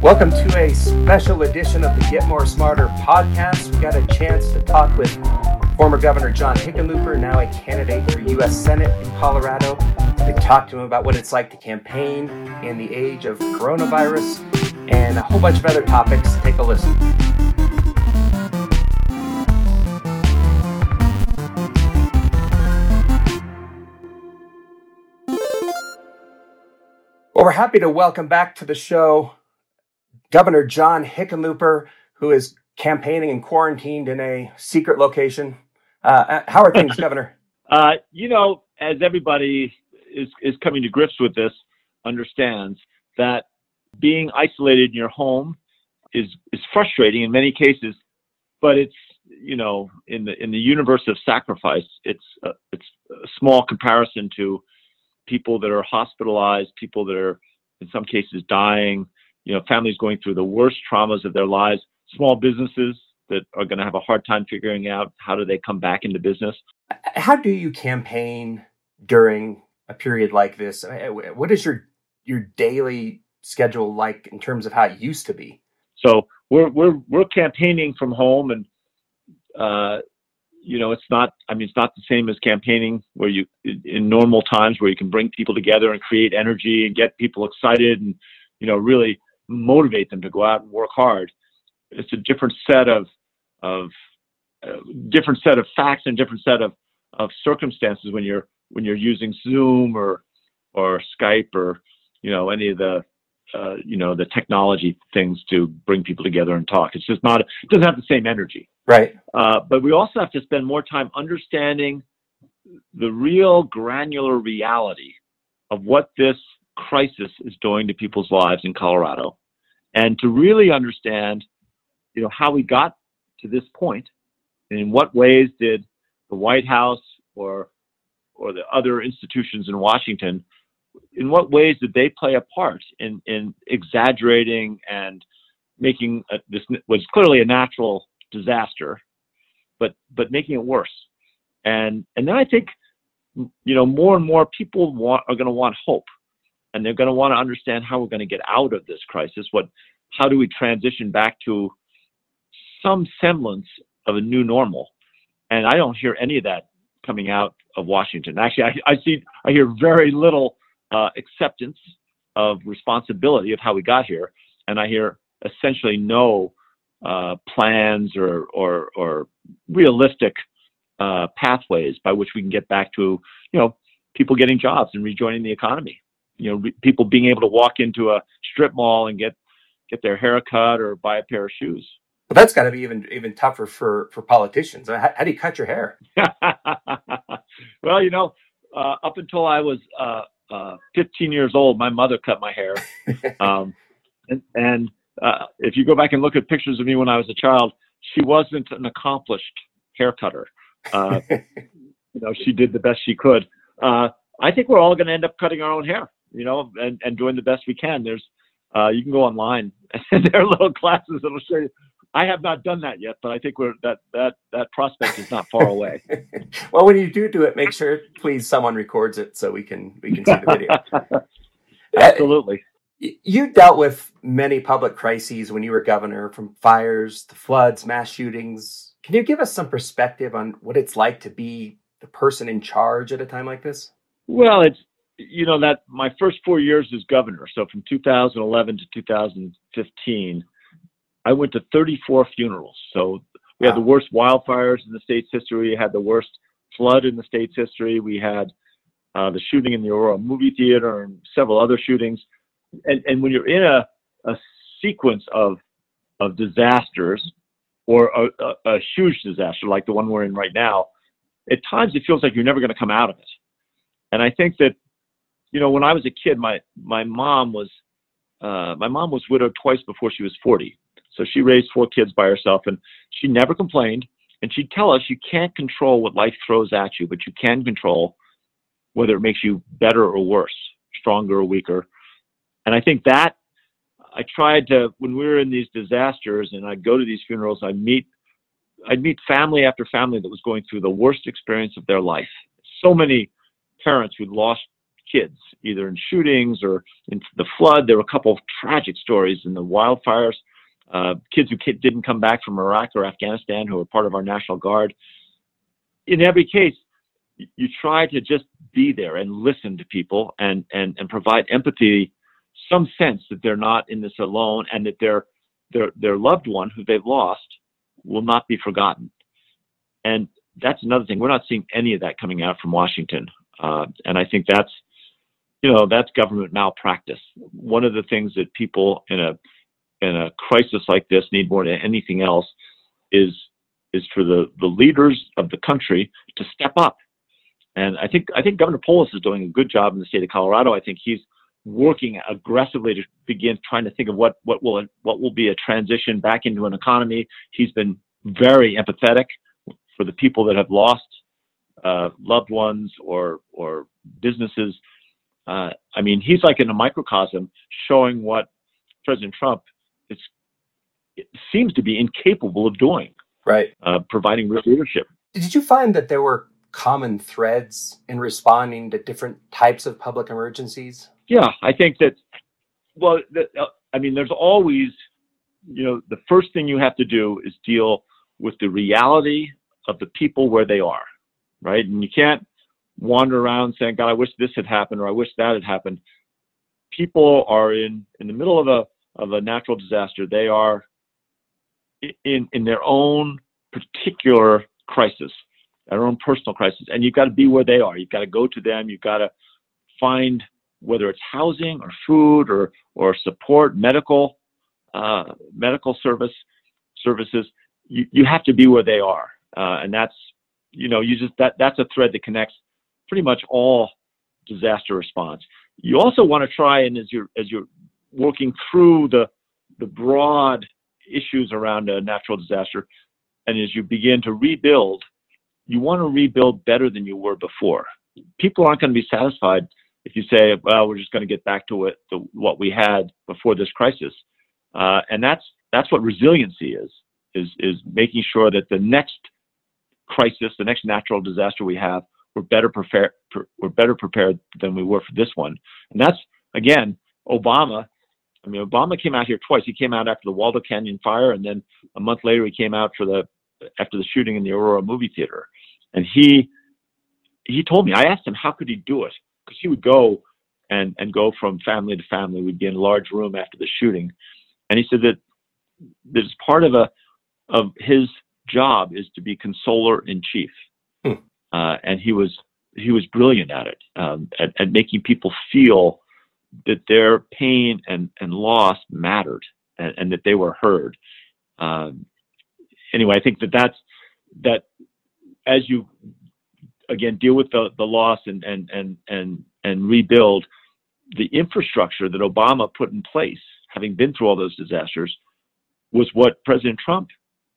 Welcome to a special edition of the Get More Smarter podcast. We got a chance to talk with former Governor John Hickenlooper, now a candidate for U.S. Senate in Colorado. We talked to him about what it's like to campaign in the age of coronavirus and a whole bunch of other topics. Take a listen. Well, we're happy to welcome back to the show Governor John Hickenlooper, who is campaigning and quarantined in a secret location. How are things, Governor? As everybody is coming to grips with this, understands that being isolated in your home is frustrating in many cases, but it's, in the universe of sacrifice, it's a small comparison to people that are hospitalized, people that are in some cases dying, families going through the worst traumas of their lives, small businesses that are going to have a hard time figuring out how do they come back into business. How do you campaign during a period like this? What is your daily schedule like in terms of how it used to be? So we're campaigning from home, and it's not the same as campaigning where you in normal times where you can bring people together and create energy and get people excited and really motivate them to go out and work hard. It's a different set of facts and different set of circumstances when you're using Zoom or Skype or any of the the technology things to bring people together and talk. It's just not, it doesn't have the same energy, right? But we also have to spend more time understanding the real granular reality of what this crisis is doing to people's lives in Colorado, and to really understand how we got to this point, and in what ways did the White House or the other institutions in Washington, in what ways did they play a part in exaggerating and making this was clearly a natural disaster, but making it worse. And then I think, more and more people are going to want hope, and they're going to want to understand how we're going to get out of this crisis. How do we transition back to some semblance of a new normal? And I don't hear any of that coming out of Washington. Actually, I hear very little acceptance of responsibility of how we got here, and I hear essentially no plans or realistic pathways by which we can get back to people getting jobs and rejoining the economy. People being able to walk into a strip mall and get their hair cut or buy a pair of shoes. Well, that's got to be even tougher for politicians. How do you cut your hair? Well, up until I was 15 years old, my mother cut my hair. And if you go back and look at pictures of me when I was a child, she wasn't an accomplished hair cutter. She did the best she could. I think we're all going to end up cutting our own hair, and doing the best we can. There's you can go online, and there are little classes that'll show you. I have not done that yet, but I think that prospect is not far away. Well, when you do it, make sure, please, someone records it so we can see the video. Absolutely. You dealt with many public crises when you were governor, from fires to floods, mass shootings. Can you give us some perspective on what it's like to be the person in charge at a time like this? Well, it's that my first 4 years as governor, so from 2011 to 2015, I went to 34 funerals. So we had the worst wildfires in the state's history. We had the worst flood in the state's history. We had the shooting in the Aurora movie theater and several other shootings. And when you're in a sequence of disasters, or a huge disaster like the one we're in right now, at times it feels like you're never going to come out of it. And I think that, when I was a kid, my mom was widowed twice before she was 40. So she raised four kids by herself, and she never complained. And she'd tell us, you can't control what life throws at you, but you can control whether it makes you better or worse, stronger or weaker. And I think that I tried to, when we were in these disasters and I'd go to these funerals, I'd meet family after family that was going through the worst experience of their life. So many parents who'd lost kids, either in shootings or in the flood. There were a couple of tragic stories in the wildfires, kids who didn't come back from Iraq or Afghanistan who were part of our National Guard. In every case, you try to just be there and listen to people and provide empathy, some sense that they're not in this alone and that their loved one who they've lost will not be forgotten. And that's another thing. We're not seeing any of that coming out from Washington. And I think that's, you know, that's government malpractice. One of the things that people in a crisis like this need more than anything else is for the leaders of the country to step up. And I think Governor Polis is doing a good job in the state of Colorado. I think he's working aggressively to begin trying to think of what will be a transition back into an economy. He's been very empathetic for the people that have lost loved ones or businesses. I mean, he's like in a microcosm showing what President Trump seems to be incapable of doing. Right. Providing real leadership. Did you find that there were common threads in responding to different types of public emergencies? Yeah, I think that, there's always, you know, the first thing you have to do is deal with the reality of the people where they are, right? And you can't wander around saying, God, I wish this had happened, or I wish that had happened. People are in the middle of a natural disaster. They are in their own particular crisis, their own personal crisis. And you've got to be where they are. You've got to go to them. You've got to find, whether it's housing or food or support, medical services. You have to be where they are. And that's, you know, that's a thread that connects pretty much all disaster response. You also want to try, and as you're working through the broad issues around a natural disaster, and as you begin to rebuild, you want to rebuild better than you were before. People aren't going to be satisfied if you say, well, we're just going to get back to it, to what we had before this crisis. And that's what resiliency is making sure that the next crisis, the next natural disaster we have, we're better prepared than we were for this one. And that's, again, Obama. I mean, Obama came out here twice. He came out after the Waldo Canyon fire, and then a month later he came out after the shooting in the Aurora movie theater. And he told me, I asked him, how could he do it? Because he would go and go from family to family. We'd be in a large room after the shooting. And he said that there's part of his job is to be consoler in chief. And he was brilliant at it, at making people feel that their pain and loss mattered and that they were heard. Anyway, I think that's as you, again, deal with the loss and rebuild, the infrastructure that Obama put in place, having been through all those disasters, was what President Trump,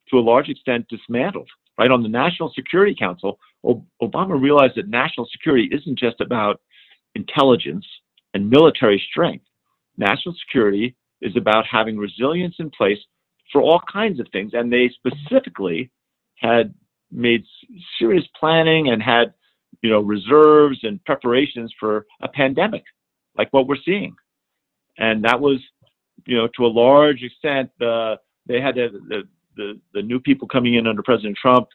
to a large extent, dismantled. Right on the National Security Council, Obama realized that national security isn't just about intelligence and military strength. National security is about having resilience in place for all kinds of things. And they specifically had made serious planning and had, you know, reserves and preparations for a pandemic like what we're seeing. And that was, you know, to a large extent, they had the new people coming in under President Trump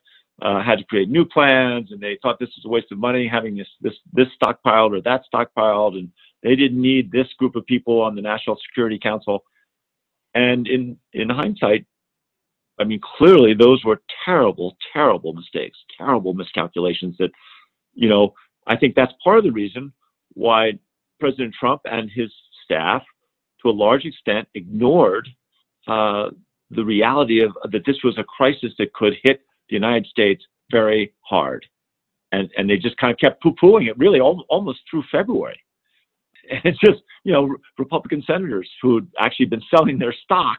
had to create new plans, and they thought this was a waste of money having this stockpiled or that stockpiled, and they didn't need this group of people on the National Security Council. And in hindsight, I mean, clearly those were terrible, terrible mistakes, terrible miscalculations that, you know, I think that's part of the reason why President Trump and his staff, to a large extent, ignored the reality of that this was a crisis that could hit the United States very hard. And they just kind of kept poo-pooing it really almost through February. And it's just, you know, Republican senators who'd actually been selling their stock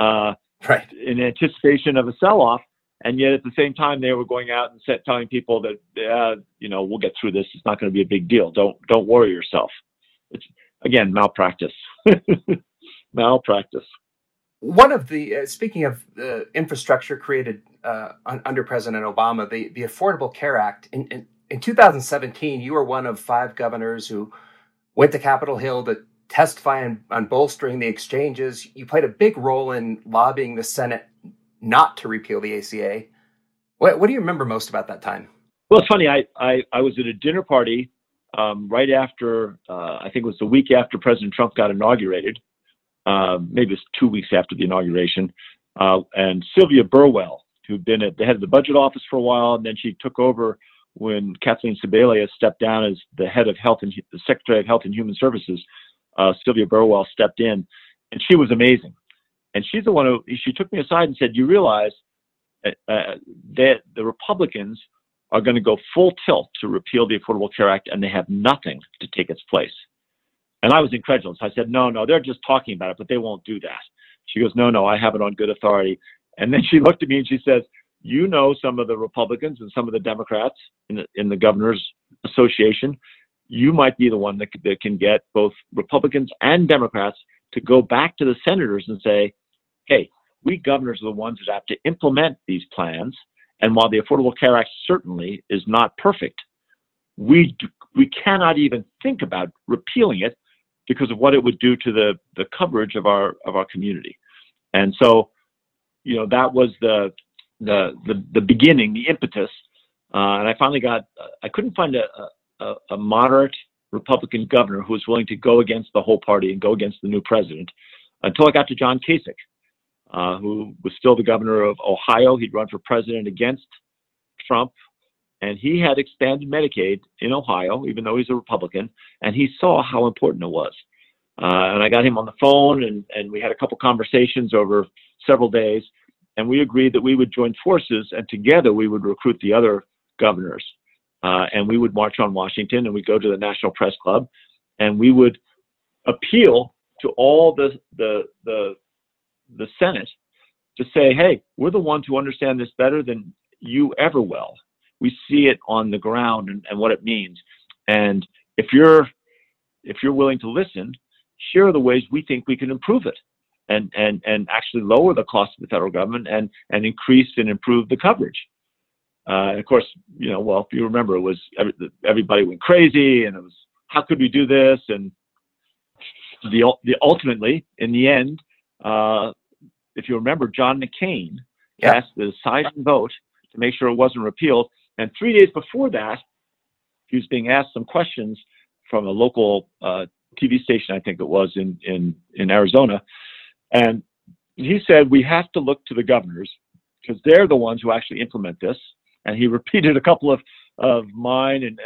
right, in anticipation of a sell-off. And yet at the same time, they were going out and telling people that, you know, we'll get through this. It's not going to be a big deal. Don't worry yourself. It's, again, malpractice. malpractice. One of the, speaking of infrastructure created under President Obama, the Affordable Care Act, in 2017, you were one of 5 governors who went to Capitol Hill to testify on bolstering the exchanges. You played a big role in lobbying the Senate not to repeal the ACA. What do you remember most about that time? Well, it's funny. I was at a dinner party right after, I think it was the week after President Trump got inaugurated. Maybe it's 2 weeks after the inauguration, and Sylvia Burwell, who'd been at the head of the budget office for a while, and then she took over when Kathleen Sebelius stepped down as the head of health and the Secretary of Health and Human Services. Sylvia Burwell stepped in, and she was amazing. And she's the one who she took me aside and said, "You realize that the Republicans are going to go full tilt to repeal the Affordable Care Act, and they have nothing to take its place." And I was incredulous. I said, no, they're just talking about it, but they won't do that. She goes, no, I have it on good authority. And then she looked at me and she says, you know, some of the Republicans and some of the Democrats in the Governors Association, you might be the one that can get both Republicans and Democrats to go back to the senators and say, hey, we governors are the ones that have to implement these plans. And while the Affordable Care Act certainly is not perfect, we cannot even think about repealing it, because of what it would do to the coverage of our community. And so, you know, that was the beginning, the impetus. And I finally I couldn't find a moderate Republican governor who was willing to go against the whole party and go against the new president, until I got to John Kasich, who was still the governor of Ohio. He'd run for president against Trump, and he had expanded Medicaid in Ohio, even though he's a Republican, and he saw how important it was. And I got him on the phone, and we had a couple conversations over several days, and we agreed that we would join forces, and together we would recruit the other governors. And we would march on Washington, and we'd go to the National Press Club, and we would appeal to all the Senate to say, hey, we're the ones who understand this better than you ever will. We see it on the ground and what it means. And if you're willing to listen, here are the ways we think we can improve it and actually lower the cost of the federal government and increase and improve the coverage. And of course, you know, well, if you remember, it was everybody went crazy, and it was, how could we do this? And the ultimately, in the end, if you remember, John McCain cast the deciding vote to make sure it wasn't repealed. And 3 days before that, he was being asked some questions from a local TV station, I think it was in Arizona. And he said, we have to look to the governors because they're the ones who actually implement this. And he repeated a couple of mine and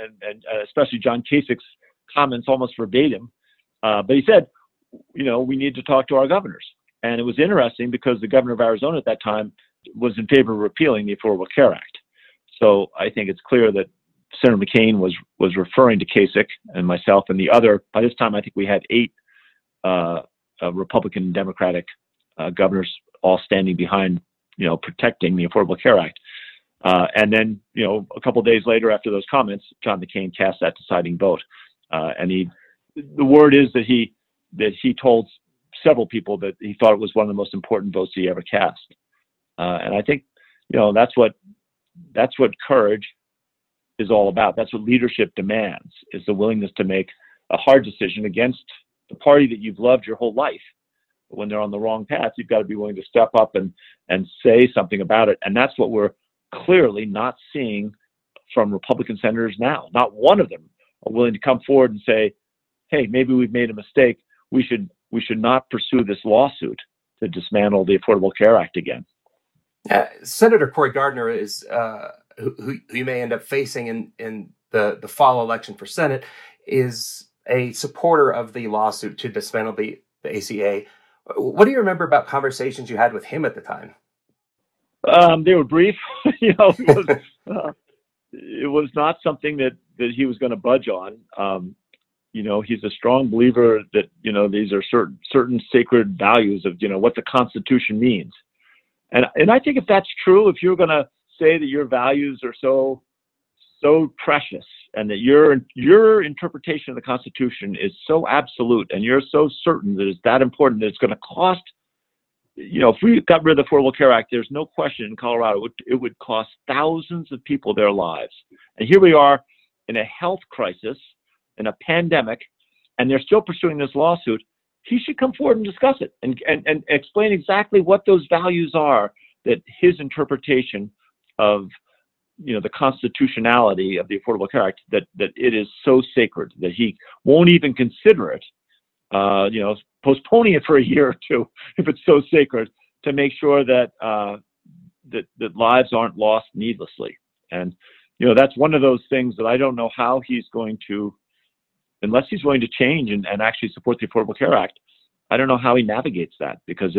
especially John Kasich's comments almost verbatim. But he said, you know, we need to talk to our governors. And it was interesting because the governor of Arizona at that time was in favor of repealing the Affordable Care Act. So I think it's clear that Senator McCain was referring to Kasich and myself and the other. By this time, I think we had 8 Republican and Democratic governors all standing behind, you know, protecting the Affordable Care Act. And then, you know, a couple of days later after those comments, John McCain cast that deciding vote. And the word is that he told several people that he thought it was one of the most important votes he ever cast. And I think, you know, that's what courage is all about. That's what leadership demands, is the willingness to make a hard decision against the party that you've loved your whole life. But when they're on the wrong path, you've got to be willing to step up and say something about it. And that's what we're clearly not seeing from Republican senators now. Not one of them are willing to come forward and say, hey, maybe we've made a mistake. We should not pursue this lawsuit to dismantle the Affordable Care Act again. Senator Cory Gardner is who you may end up facing in the fall election for Senate, is a supporter of the lawsuit to dismantle the ACA. What do you remember about conversations you had with him at the time? They were brief. You know, it was not something that he was going to budge on. You know, he's a strong believer that, you know, these are certain sacred values of, you know, what the Constitution means. And I think if that's true, if you're going to say that your values are so precious and that your interpretation of the Constitution is so absolute and you're so certain that it's that important that it's going to cost, you know, if we got rid of the Affordable Care Act, there's no question in Colorado, it would cost thousands of people their lives. And here we are in a health crisis, in a pandemic, and they're still pursuing this lawsuit. He should come forward and discuss it and explain exactly what those values are that his interpretation of, you know, the constitutionality of the Affordable Care Act, that it is so sacred that he won't even consider it, you know, postponing it for a year or two if it's so sacred, to make sure that that lives aren't lost needlessly. And, you know, that's one of those things that I don't know how he's going to, unless he's willing to change and actually support the Affordable Care Act, I don't know how he navigates that, because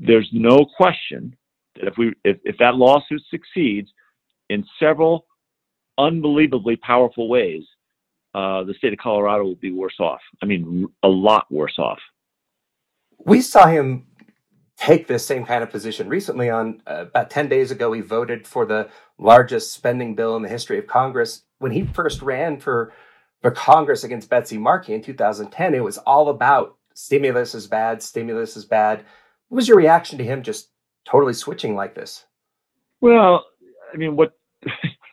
there's no question that if that lawsuit succeeds in several unbelievably powerful ways, the state of Colorado will be worse off. I mean, a lot worse off. We saw him take this same kind of position recently. On about 10 days ago, he voted for the largest spending bill in the history of Congress. When he first ran for Congress against Betsy Markey in 2010, it was all about stimulus is bad, stimulus is bad. What was your reaction to him just totally switching like this? Well, I mean, what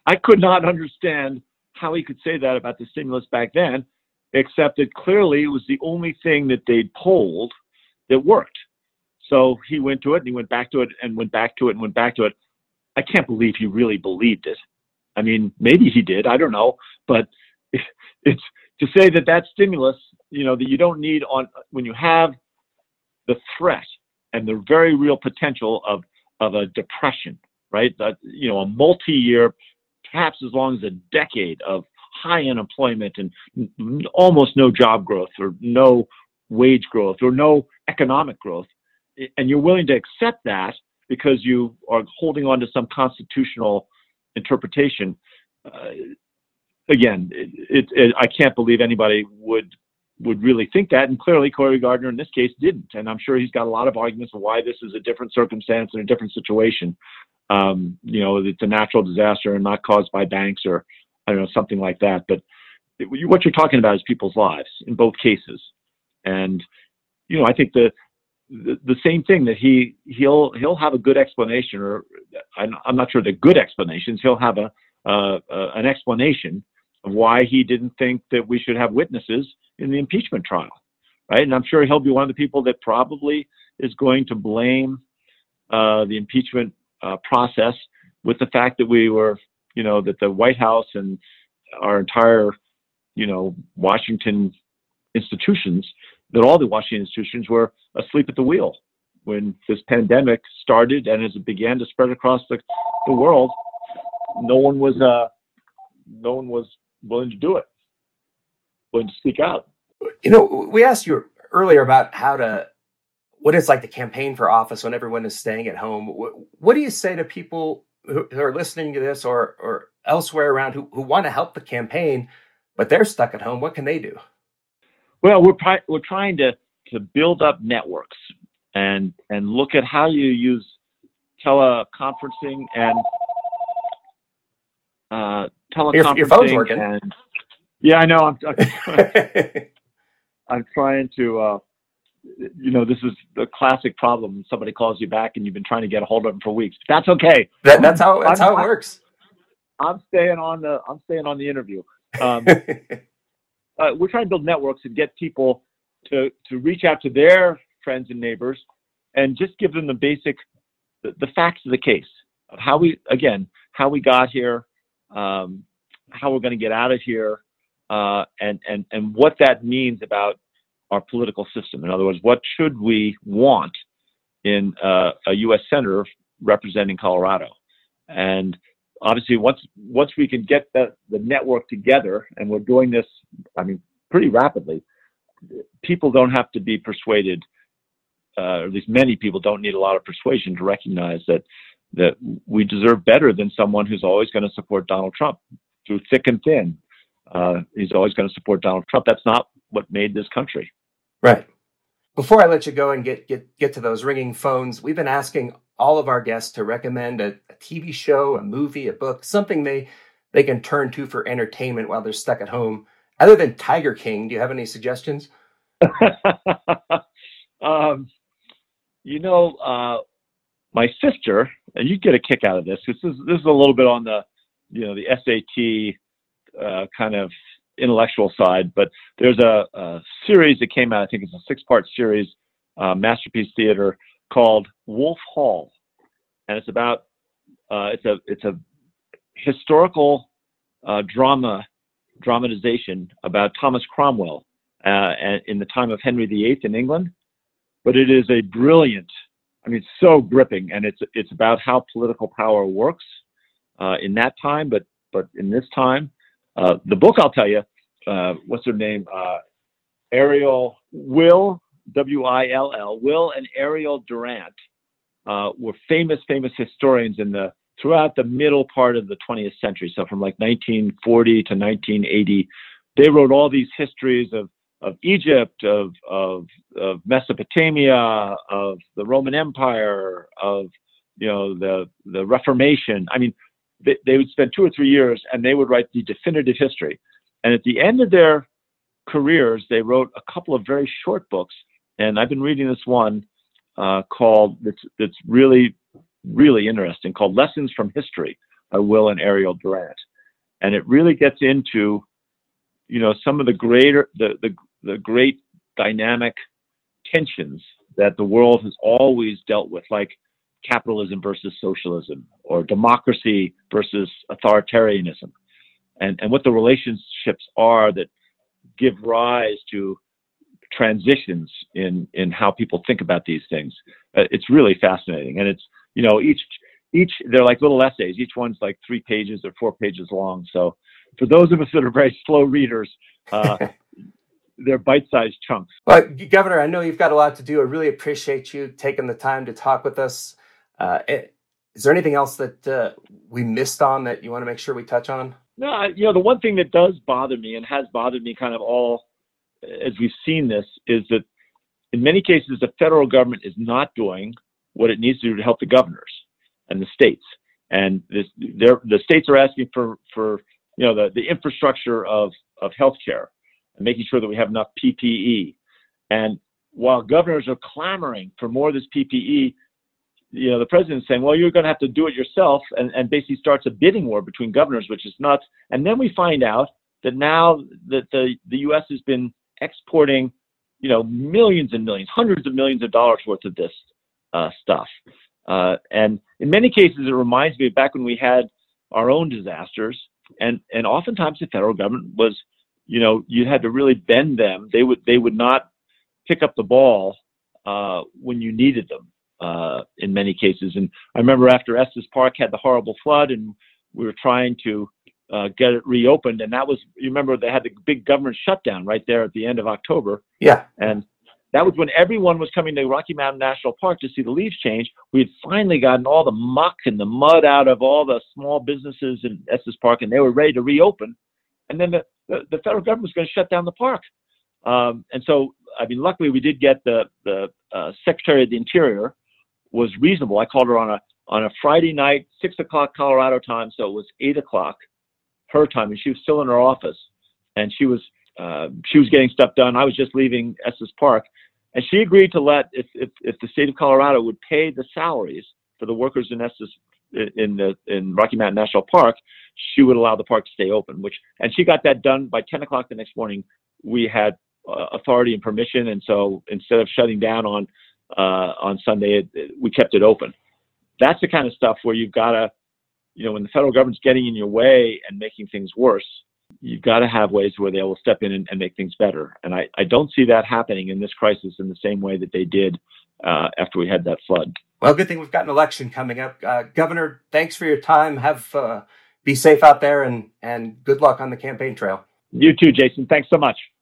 I could not understand how he could say that about the stimulus back then, except that clearly it was the only thing that they'd polled that worked. So he went to it and he went back to it and went back to it and went back to it. I can't believe he really believed it. I mean, maybe he did, I don't know, but it's to say that stimulus, you know, that you don't need on when you have the threat and the very real potential of a depression, right? You know, a multi-year, perhaps as long as a decade of high unemployment and almost no job growth or no wage growth or no economic growth. And you're willing to accept that because you are holding on to some constitutional interpretation. Again, I can't believe anybody would really think that, and clearly Cory Gardner in this case didn't. And I'm sure he's got a lot of arguments for why this is a different circumstance and a different situation. You know, it's a natural disaster and not caused by banks or, I don't know, something like that. But what you're talking about is people's lives in both cases. And, you know, I think the same thing that he'll have a good explanation, or I'm not sure they're good explanations. He'll have an explanation of why he didn't think that we should have witnesses in the impeachment trial, right? And I'm sure he'll be one of the people that probably is going to blame the impeachment process with the fact that we were, you know, that the White House and our entire, you know, Washington institutions, that all the Washington institutions were asleep at the wheel when this pandemic started, and as it began to spread across the world, no one was willing to do it, willing to speak out. You know, we asked you earlier about what it's like to campaign for office when everyone is staying at home. What do you say to people who are listening to this or elsewhere around who want to help the campaign, but they're stuck at home? What can they do? Well, we're trying to build up networks and look at how you use teleconferencing and teleconferencing. Your phone's working. And, yeah, I know. I'm trying to. You know, this is the classic problem. Somebody calls you back and you've been trying to get a hold of them for weeks. That's okay. That's how it works. I'm staying on the interview. We're trying to build networks and get people to reach out to their friends and neighbors and just give them the facts of the case of how we got here, how we're going to get out of here, and what that means about our political system. In other words, what should we want in a U.S. senator representing Colorado? And obviously, once we can get the network together, and we're doing this, I mean, pretty rapidly, people don't have to be persuaded, or at least many people don't need a lot of persuasion to recognize that we deserve better than someone who's always going to support Donald Trump through thick and thin. He's always going to support Donald Trump. That's not what made this country. Right. Before I let you go and get to those ringing phones, we've been asking all of our guests to recommend a TV show, a movie, a book, something they they can turn to for entertainment while they're stuck at home? Other than Tiger King, do you have any suggestions? My sister, and you get a kick out of this. This is a little bit on the, the SAT kind of intellectual side, but there's a series that came out. I think it's a 6-part series, Masterpiece Theater, called Wolf Hall, and it's about it's a historical dramatization about Thomas Cromwell in the time of Henry the Eighth in England. But it is a brilliant, so gripping, and it's about how political power works in that time, but in this time. The book, I'll tell you, what's her name? Will and Ariel Durant were famous historians throughout the middle part of the 20th century. So from like 1940 to 1980, they wrote all these histories of Egypt, of Mesopotamia, of the Roman Empire, of the Reformation. They would spend 2 or 3 years, and they would write the definitive history. And at the end of their careers, they wrote a couple of very short books. And I've been reading this one that's really, really interesting, called Lessons from History by Will and Ariel Durant. And it really gets into, some of the great dynamic tensions that the world has always dealt with, like capitalism versus socialism, or democracy versus authoritarianism, and what the relationships are that give rise to transitions in how people think about these things. It's really fascinating, and it's each they're like little essays. Each one's like 3 pages or 4 pages long. So for those of us that are very slow readers, they're bite-sized chunks. Well, Governor, I know you've got a lot to do. I really appreciate you taking the time to talk with us. Is there anything else that we missed on that you want to make sure we touch on? No, the one thing that does bother me and has bothered me kind of all as we've seen this is that in many cases, the federal government is not doing what it needs to do to help the governors and the states. And the states are asking for the infrastructure of healthcare and making sure that we have enough PPE. And while governors are clamoring for more of this PPE, the president's saying, well, you're going to have to do it yourself, and basically starts a bidding war between governors, which is nuts. And then we find out that now that the U.S. has been exporting, millions and millions, hundreds of millions of dollars worth of this stuff. And in many cases, it reminds me of back when we had our own disasters, and oftentimes the federal government was, you had to really bend them. They would not pick up the ball when you needed them. In many cases. And I remember after Estes Park had the horrible flood and we were trying to get it reopened. And that was, you remember they had the big government shutdown right there at the end of October. Yeah. And that was when everyone was coming to Rocky Mountain National Park to see the leaves change. We had finally gotten all the muck and the mud out of all the small businesses in Estes Park, and they were ready to reopen. And then the federal government was going to shut down the park. And so, luckily we did get the Secretary of the Interior was reasonable. I called her on a Friday night, 6:00 Colorado time. So it was 8:00 her time. And she was still in her office, and she was getting stuff done. I was just leaving Estes Park, and she agreed to let, if the state of Colorado would pay the salaries for the workers in Estes, in Rocky Mountain National Park, she would allow the park to stay open, and she got that done by 10:00 the next morning. We had authority and permission. And so instead of shutting down on Sunday, we kept it open. That's the kind of stuff where you've got to, when the federal government's getting in your way and making things worse, you've got to have ways where they will step in and make things better. And I don't see that happening in this crisis in the same way that they did after we had that flood. Well, good thing we've got an election coming up. Governor, thanks for your time. Be safe out there, and good luck on the campaign trail. You too, Jason. Thanks so much.